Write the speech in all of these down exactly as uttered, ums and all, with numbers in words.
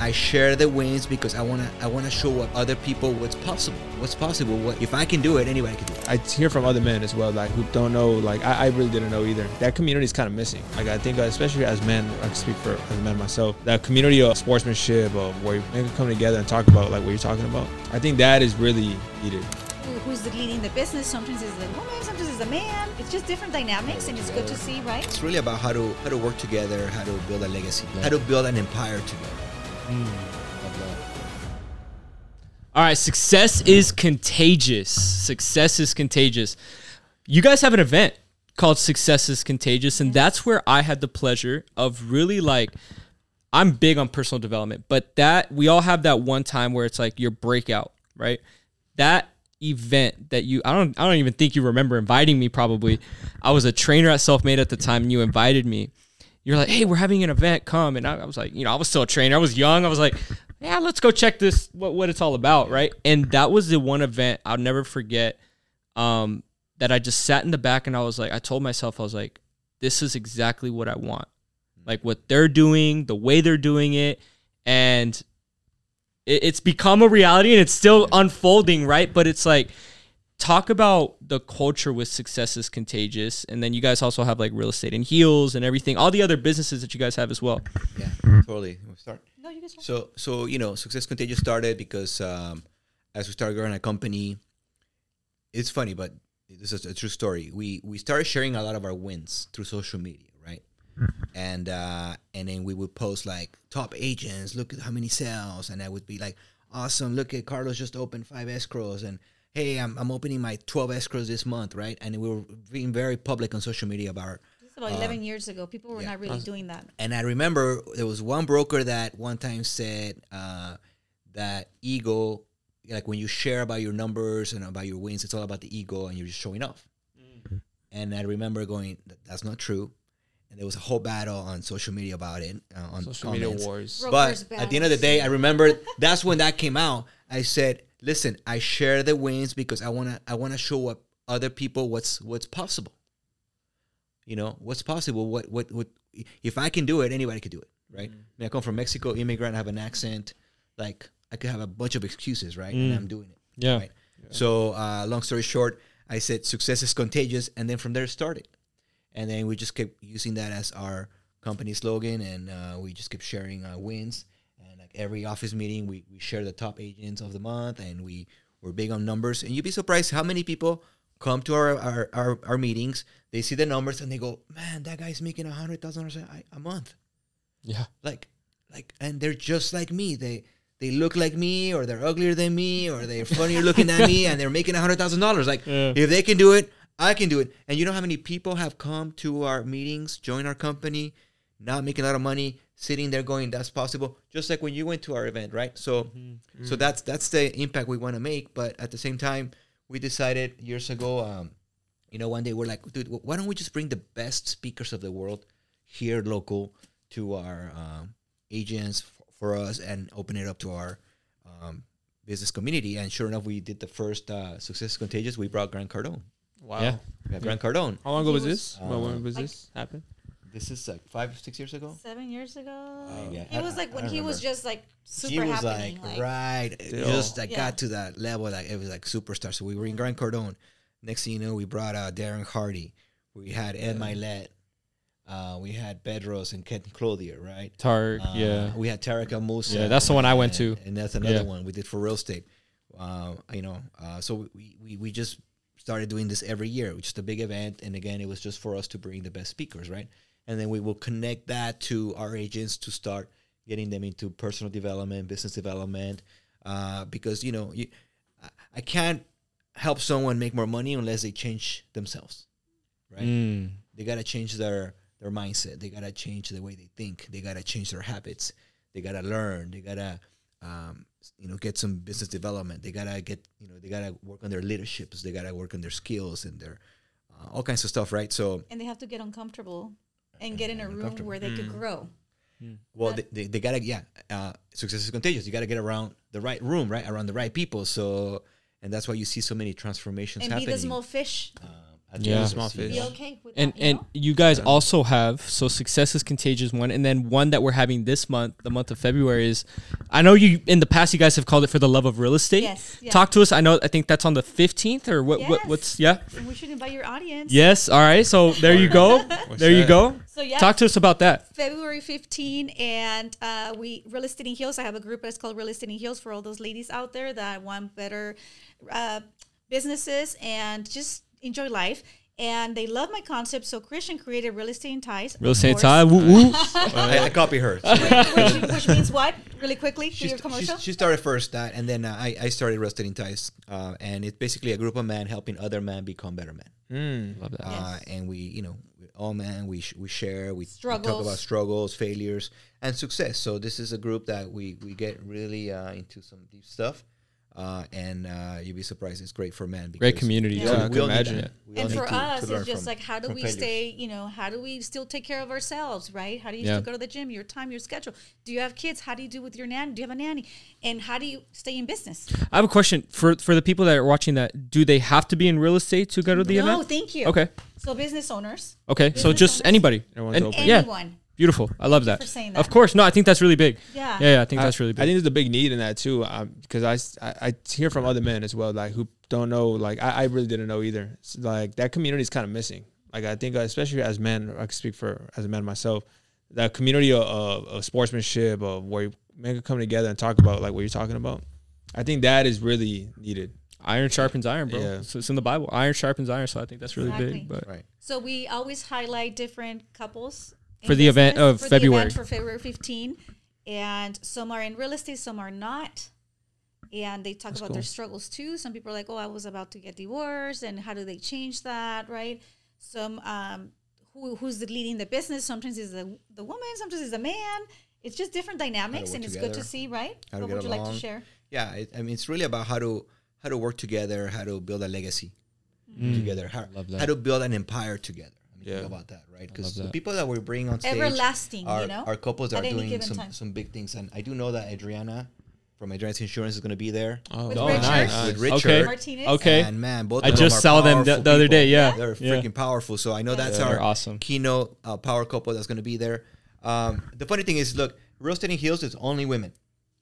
I share the wins because I wanna I wanna show what other people what's possible, what's possible. What if I can do it, anybody can do it. I hear from other men as well, like who don't know. Like I, I really didn't know either. That community is kind of missing. Like I think, especially as men, I can speak for as a man myself. That community of sportsmanship, of where men can come together and talk about like what you're talking about. I think that is really needed. Who's leading the business? Sometimes it's the woman, sometimes it's the man. It's just different dynamics, and it's good to see, right? It's really about how to how to work together, how to build a legacy, how to build an empire together. All right, success is contagious. Success is contagious. You guys have an event called Success is Contagious, and that's where I had the pleasure of really like, I'm big on personal development, but that we all have that one time where it's like your breakout, right? That event that you, I don't, I don't even think you remember inviting me probably. I was a trainer at Self Made at the time, and you invited me. You're like, hey, we're having an event, come. And I, I was like, you know, I was still a trainer. I was young. I was like, yeah, let's go check this, what, what it's all about, right? And that was the one event I'll never forget um, that I just sat in the back and I was like, I told myself, I was like, this is exactly what I want. Like what they're doing, the way they're doing it. And it, it's become a reality and it's still unfolding, right? But it's like, talk about the culture with Success is Contagious. And then you guys also have like Real Estate in Heels and everything, all the other businesses that you guys have as well. Yeah, totally. We'll start. No, you guys start. So, so, you know, Success Contagious started because um, as we started growing a company, it's funny, but this is a true story. We, we started sharing a lot of our wins through social media, right? And, uh, and then we would post like top agents, look at how many sales. And I would be like, awesome. Look at Carlos just opened five escrows and, hey, I'm I'm opening my twelve escrows this month, right? And we were being very public on social media about our, this is about uh, eleven years ago. People were yeah. not really awesome. doing that. And I remember there was one broker that one time said uh, that ego, like when you share about your numbers and about your wins, it's all about the ego and you're just showing off. Mm-hmm. And I remember going, that's not true. And there was a whole battle on social media about it. Uh, on social comments. Media wars. Brokers but battles. At the end of the day, I remember that's when that came out. I said, listen, I share the wins because I wanna I wanna show up other people what's what's possible. You know, what's possible, what what, what if I can do it, anybody could do it, right? Mm. I mean, I come from Mexico, immigrant, I have an accent, like I could have a bunch of excuses, right? Mm. And I'm doing it. Yeah. Right? Yeah. So uh, long story short, I said Success is Contagious, and then from there it started. And then we just kept using that as our company slogan, and uh, we just kept sharing our wins. Every office meeting, we, we share the top agents of the month, and we, we're big on numbers. And you'd be surprised how many people come to our our, our, our meetings, they see the numbers, and they go, man, that guy's making one hundred thousand dollars a month. Yeah. Like, like, and they're just like me. They they look like me, or they're uglier than me, or they're funnier looking at me, and they're making one hundred thousand dollars. Like, yeah. If they can do it, I can do it. And you know how many people have come to our meetings, join our company, not making a lot of money, sitting there going, that's possible. Just like when you went to our event, right? So mm-hmm. so that's that's the impact we want to make. But at the same time, we decided years ago, um, you know, one day we're like, dude, why don't we just bring the best speakers of the world here local to our um, agents f- for us and open it up to our um, business community. And sure enough, we did the first uh, Success Contagious. We brought Grant Cardone. Wow. Yeah. We have yeah. Grant Cardone. How long ago was, was this? Um, well, when was like, this happen? This is like five, six years ago? Seven years ago. Oh, yeah. It was like when he remember. was just like super happy. He was like, like, right. Still. Just like yeah. got to that level. Like it was like superstar. So we were in Grant Cardone. Next thing you know, we brought out Darren Hardy. We had Ed yeah. Milet. Uh, we had Bedros and Kent Clothier, right? Tark, uh, yeah. We had Tarika Musa. Yeah, that's the one I went and, to. And that's another yeah. one we did for real estate. Uh, you know, uh, so we, we, we just started doing this every year, which is a big event. And again, it was just for us to bring the best speakers, right? And then we will connect that to our agents to start getting them into personal development, business development, uh, because, you know, you, I can't help someone make more money unless they change themselves, right? Mm. They got to change their, their mindset. They got to change the way they think. They got to change their habits. They got to learn. They got to, um, you know, get some business development. They got to get, you know, they got to work on their leaderships. They got to work on their skills and their uh, all kinds of stuff, right? So and they have to get uncomfortable. And get in a room where they mm. could grow. Mm. Well, they, they, they got to, yeah, uh, Success is Contagious. You got to get around the right room, right? Around the right people. So, and that's why you see so many transformations and happening. And be the small fish. Um, Adriana's yeah. Small fish. Okay with and that, and you guys yeah. also have, so Success is Contagious one, and then one that we're having this month, the month of February is, I know you in the past you guys have called it For the Love of Real Estate. Yes. Yeah. Talk to us. I know. I think that's on the fifteenth or what? Yes. what what's yeah. And we should invite your audience. Yes. All right. So there you go. there you go. So yeah. Talk to us about that. February fifteenth, and uh, we Real Estate in Heels. I have a group that's called Real Estate in Heels for all those ladies out there that want better uh, businesses and just enjoy life, and they love my concept. So Christian created Real Estate in Ties. Real Estate in Ties. I, I copy her. which, which, which means what? Really quickly, for your commercial. She started first that, and then uh, I, I started Real Estate in Ties, uh, and it's basically a group of men helping other men become better men. Mm. Love that. Uh, yes. And we, you know, all men, we sh- we share, we, we talk about struggles, failures, and success. So this is a group that we we get really uh, into some deep stuff. Uh, and uh, you'd be surprised. It's great for men. Great community. Yeah, yeah, I can imagine it. And for us, it's just like, how do we stay, you know, how do we still take care of ourselves, right? How do you yeah. still go to the gym, your time, your schedule? Do you have kids? How do you do with your nanny? Do you have a nanny? And how do you stay in business? I have a question. For for the people that are watching that, do they have to be in real estate to go to the no, event? No, thank you. Okay. So business owners. Okay, business so just owners, anybody. An, open. Anyone. Yeah. Beautiful. I love that. For saying that. Of course. No, I think that's really big. Yeah. Yeah, yeah I think I, that's really big. I think there's a big need in that too, because um, I, I, I hear from other men as well, like who don't know, like I, I really didn't know either. It's like that community is kind of missing. Like I think, especially as men, I can speak for as a man myself, that community of, of, of sportsmanship, of where men can come together and talk about like what you're talking about. I think that is really needed. Iron sharpens iron, bro. Yeah. So it's in the Bible. Iron sharpens iron. So I think that's really exactly. big. But. Right. So we always highlight different couples. For the event of for February. The event for February fifteenth. And some are in real estate, some are not. And they talk That's about cool. their struggles too. Some people are like, oh, I was about to get divorced. And how do they change that, right? Some, um, who who's the leading the business? Sometimes it's the, the woman, sometimes it's the man. It's just different dynamics. And together. It's good to see, right? What would you along? Like to share? Yeah, it, I mean, it's really about how to how to work together, how to build a legacy mm. together, how, how to build an empire together. Yeah. Think about that, right? Because the people that we bring on stage everlasting, are, you know? Are couples that are doing some, some big things. And I do know that Adriana from Adriana's Insurance is going to be there. Oh, with oh Richard. Nice. With Richard. Okay. Martinez. Okay. And man, both I of them just saw them the, the other day. Yeah. yeah. They're yeah. freaking powerful. So I know yeah. that's yeah, our awesome. Keynote uh, power couple that's going to be there. Um, the funny thing is, look, Real Estate in Heels is only women.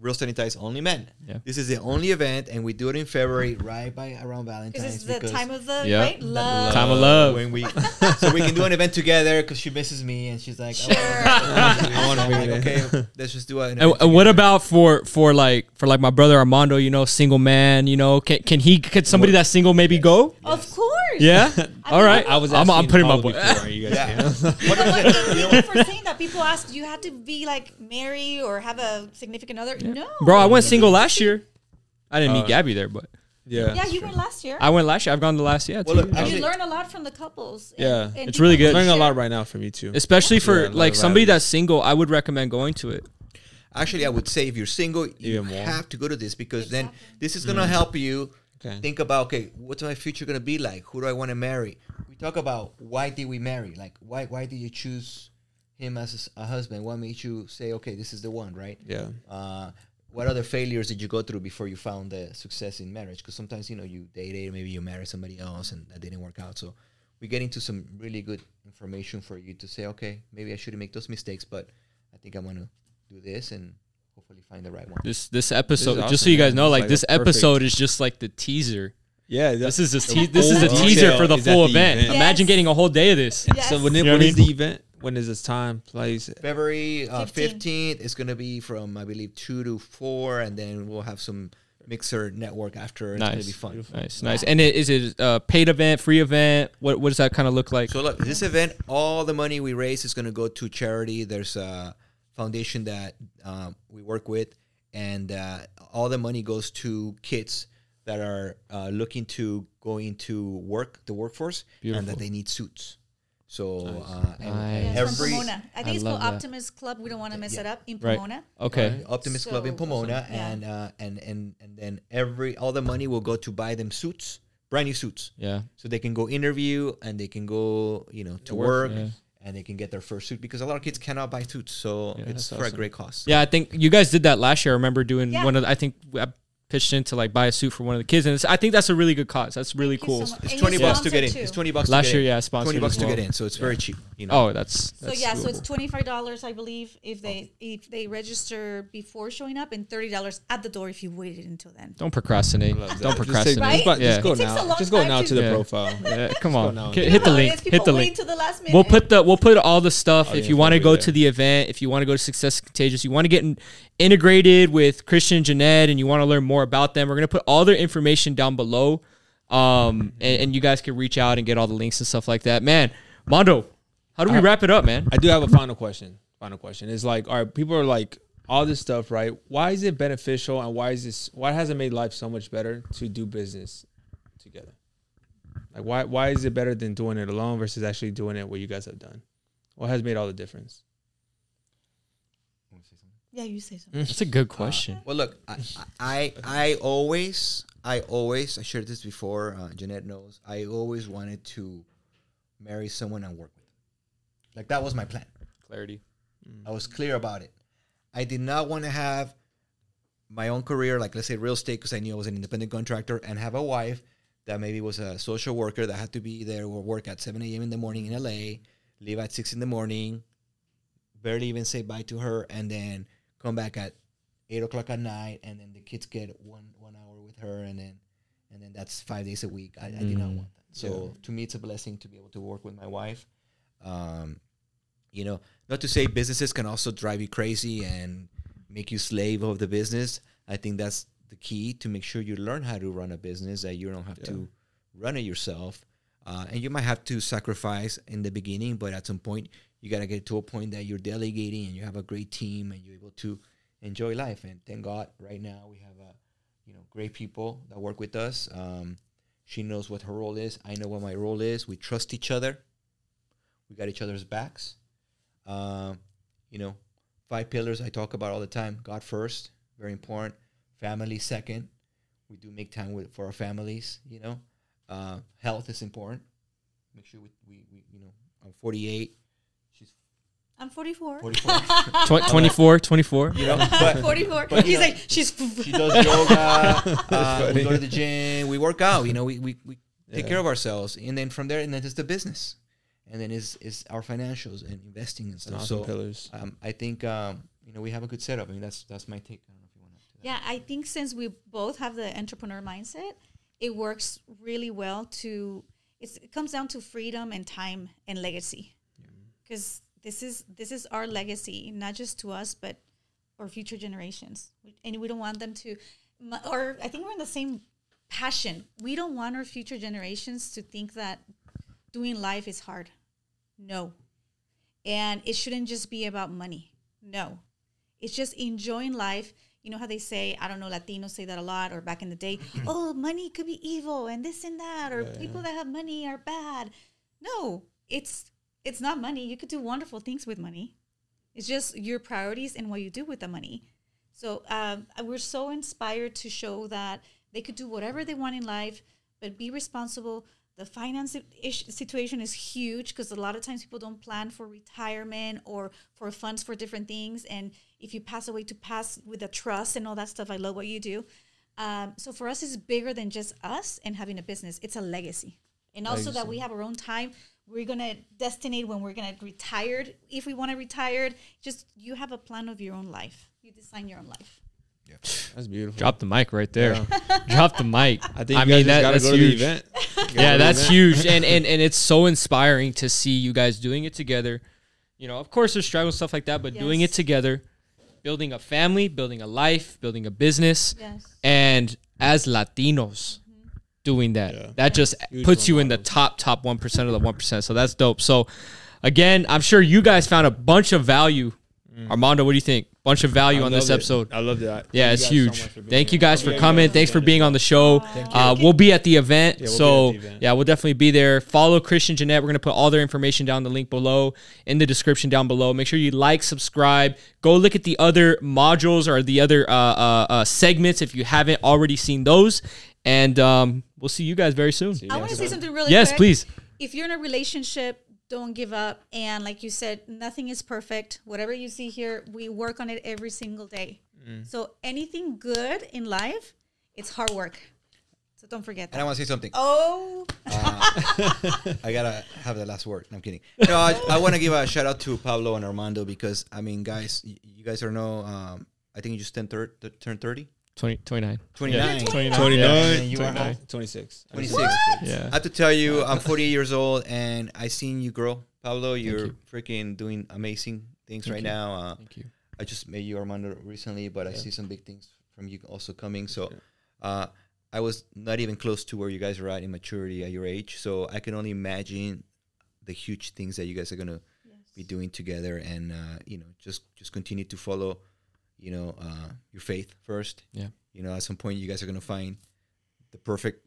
Real Estate in Ties only men. Yeah. This is the only event, and we do it in February, right by around Valentine's. This is the time of the yep. right? love. Time of love. When we, so we can do an event together because she misses me, and she's like, sure. I want to be like, okay, let's just do an event. And, and what about for for like for like my brother Armando? You know, single man. You know, can can he? Could somebody that's single maybe yes. go? Yes. Of course. Yeah. All right. I was. I'm, I'm putting my boy. You guys yeah. you know, like, the reason for saying that people ask, do you have to be like married or have a significant other? Yeah. No. Bro, I went single last year. I didn't uh, meet Gabby there, but yeah. Yeah, you true. went last year. I went last year. I've gone the last year. Well, look, actually, you learn a lot from the couples. And, yeah, and it's really good. I'm learning a lot right now from you too. Especially yeah. for yeah, like somebody that's single, I would recommend going to it. Actually, I would say if you're single, you yeah, have to go to this because exactly. then this is gonna mm. help you okay. think about okay, what's my future gonna be like? Who do I want to marry? We talk about why did we marry? Like why why did you choose him as a husband? What made you say, okay, this is the one, right? Yeah. Uh, what other failures did you go through before you found the success in marriage? Because sometimes, you know, you dated, maybe you married somebody else and that didn't work out. So we get into some really good information for you to say, okay, maybe I shouldn't make those mistakes, but I think I'm going to do this and hopefully find the right one. This this episode, this awesome, just so you guys know, like, like this episode perfect. is just like the teaser. Yeah, this is a te- this is a teaser for the full the event. event. Yes. Imagine getting a whole day of this. Yes. So when, it, when is the event? When is this time, place? February uh, fifteenth. It's going to be from, I believe, two to four, and then we'll have some mixer network after. It's nice. going to be fun. Beautiful. Nice, nice. Yeah. And it, is it a paid event, free event? What, what does that kind of look like? So look, this event, all the money we raise is going to go to charity. There's a foundation that um, we work with, and uh, all the money goes to kids that are uh, looking to go into work, the workforce, Beautiful. and that they need suits. So uh, nice. every yeah, Pomona. I think I it's called that. Optimist Club. We don't want to mess yeah. it up in Pomona. Right. Okay, right. Optimist so, Club in Pomona, so, yeah. and uh, and and and then every all the money will go to buy them suits, brand new suits. Yeah. So they can go interview and they can go, you know, to work. work yeah. And they can get their first suit because a lot of kids cannot buy suits, so yeah, it's for awesome. a great cost. So. Yeah, I think you guys did that last year. I remember doing yeah. one of the, I think. I pitched in to like buy a suit for one of the kids, and it's, I think that's a really good cause. That's really Thank cool. So it's twenty bucks to get in. Too. It's twenty bucks. Last to get year, in. yeah, sponsored. Twenty bucks well. to get in, so it's yeah. very cheap. You know. Oh, that's, that's so yeah. Doable. So it's twenty five dollars, I believe, if they if they register before showing up, and thirty dollars at the door if you waited until then. Don't procrastinate. Don't procrastinate. Right? Just, yeah. just go it now. Just go now to, to the profile. Yeah, come on. Okay, hit the link. Hit the link. We'll put the we'll put all the stuff. If you want to go to the event, if you want to go to Success Contagious, you want to get integrated with Christian, Jeanette, and you want to learn more about them, we're going to put all their information down below, um and, and you guys can reach out and get all the links and stuff like that. Man, Mondo, how do we I, wrap it up, man? I do have a final question. Final question is like, all right, people are like, all this stuff, right? Why is it beneficial and why is this? Why has it made life so much better to do business together? Like, why why is it better than doing it alone versus actually doing it what you guys have done? What has made all the difference? Yeah, you say something. That's a good question. Uh, well, look, I, I, I always, I always, I shared this before. Uh, Jeanette knows. I always wanted to marry someone and work with. Like, that was my plan. Clarity. Mm. I was clear about it. I did not want to have my own career, like let's say real estate, because I knew I was an independent contractor, and have a wife that maybe was a social worker that had to be there or work at seven a.m. in the morning in L A, leave at six in the morning, barely even say bye to her, and then come back at eight o'clock at night, and then the kids get one one hour with her, and then and then that's five days a week. I, I mm. did not want that. So yeah. to me, it's a blessing to be able to work with my wife. Um, you know, not to say businesses can also drive you crazy and make you slave of the business. I think that's the key, to make sure you learn how to run a business, that you don't have yeah. to run it yourself. Uh, and you might have to sacrifice in the beginning, but at some point, you got to get to a point that you're delegating and you have a great team and you're able to enjoy life. And thank God right now we have a, you know, great people that work with us. Um, she knows what her role is. I know what my role is. We trust each other. We got each other's backs. Uh, you know, five pillars I talk about all the time. God first, very important. Family second. We do make time with for our families, you know. Uh, health is important. Make sure we, we, we you know, I'm forty-eight. I'm forty-four. forty-four. twenty-four, twenty-four. You know, but, forty-four. But, you He's know, like, she's... She does yoga. Uh, we go to the gym. We work out. You know, we, we, we yeah. take care of ourselves. And then from there, and then it's the business. And then it's, it's our financials and investing and stuff. Awesome so pillars. Um, I think, um, you know, we have a good setup. I mean, that's that's my take. I don't know if you want to add to that. Yeah, I think since we both have the entrepreneur mindset, it works really well to... It's, it comes down to freedom and time and legacy. Because... Yeah. This is this is our legacy, not just to us, but our future generations. We, and we don't want them to, or I think we're in the same passion. We don't want our future generations to think that doing life is hard. No. And it shouldn't just be about money. No. It's just enjoying life. You know how they say, I don't know, Latinos say that a lot, or back in the day, oh, money could be evil and this and that, or yeah, people yeah. that have money are bad. No, it's... It's not money. You could do wonderful things with money. It's just your priorities and what you do with the money. So um, we're so inspired to show that they could do whatever they want in life, but be responsible. The finance ish- situation is huge, because a lot of times people don't plan for retirement or for funds for different things. And if you pass away, to pass with a trust and all that stuff, I love what you do. Um, so for us, it's bigger than just us and having a business. It's a legacy. And also legacy. That we have our own time. We're going to destinate when we're going to retire, if we want to retire. Just, you have a plan of your own life. You design your own life. Yeah, that's beautiful. Drop the mic right there. Yeah. Drop the mic. I think I you mean, that, that's go huge. To the event. Yeah, that's event. huge. And, and and it's so inspiring to see you guys doing it together. You know, of course, there's struggles, stuff like that, but yes. doing it together, building a family, building a life, building a business. Yes. And as Latinos, doing that yeah. that just Huge puts you in the top top one percent of the one percent. So that's dope. So again, I'm sure you guys found a bunch of value. mm. Armando, what do you think? Bunch of value I on this it. episode. I love that. Yeah, thank it's huge. So thank you guys for coming. Thanks for being on the show. Uh, we'll be at the event. Yeah, we'll so, the event. yeah, we'll definitely be there. Follow Christian, Jeanette. We're going to put all their information down the link below, in the description down below. Make sure you like, subscribe. Go look at the other modules or the other uh, uh, uh, segments if you haven't already seen those. And um, we'll see you guys very soon. I want to say something really yes, quick. Yes, please. If you're in a relationship, don't give up. And like you said, nothing is perfect. Whatever you see here, we work on it every single day. Mm. So anything good in life it's hard work. So don't forget that. And I want to say something. Oh. Uh, I got to have the last word. No, I'm kidding. No, I, I want to give a shout out to Pablo and Armando because, I mean, guys, y- you guys are no, um, I think you just turned thir- th- turn thirty? twenty, twenty-nine. twenty-nine. Yeah, twenty-nine. twenty-nine. Yeah. twenty-nine. twenty-six. twenty-six. Yeah. I have to tell you, I'm forty-eight years old and I seen you grow. Pablo, you're you. freaking doing amazing things Thank right you. now. Uh, Thank you. I just met you, Armando, recently, but yeah. I see some big things from you also coming. So, uh, I was not even close to where you guys are at in maturity at your age. So I can only imagine the huge things that you guys are going to yes. be doing together. And, uh, you know, just, just continue to follow, you know, uh, your faith first. Yeah. You know, at some point you guys are going to find the perfect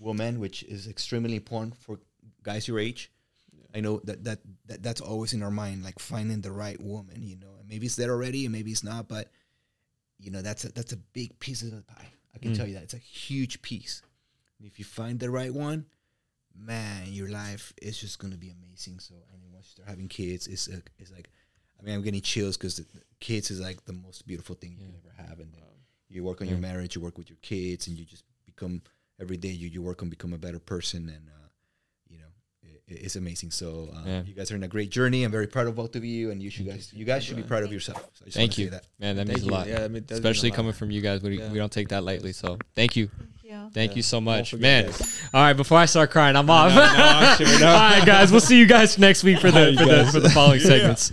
woman, which is extremely important for guys your age. Yeah. I know that, that that that's always in our mind, like finding the right woman, you know, and maybe it's there already and maybe it's not, but you know, that's a, that's a big piece of the pie. I can mm. tell you that. It's a huge piece. And if you find the right one, man, your life is just going to be amazing. So, I mean, once you start having kids, it's, a, it's like, I mean, I'm getting chills because kids is like the most beautiful thing yeah. you can ever have. And then um, you work on yeah. your marriage, you work with your kids, and you just become, every day you, you work on become a better person. And, uh, you know, it, it's amazing. So, um, yeah. you guys are in a great journey. I'm very proud of both of you. And you should guys you guys should be proud of yourself. So I just thank you. That. Man, that thank means you. a lot. Yeah, I mean, especially coming lot. from you guys. We, yeah. we don't take that lightly. So, thank you. Yeah. Thank yeah. you so much, man. Guys. All right, before I start crying, I'm off. No, no, no, sure, no. All right, guys, we'll see you guys next week for the for the, for the following segments.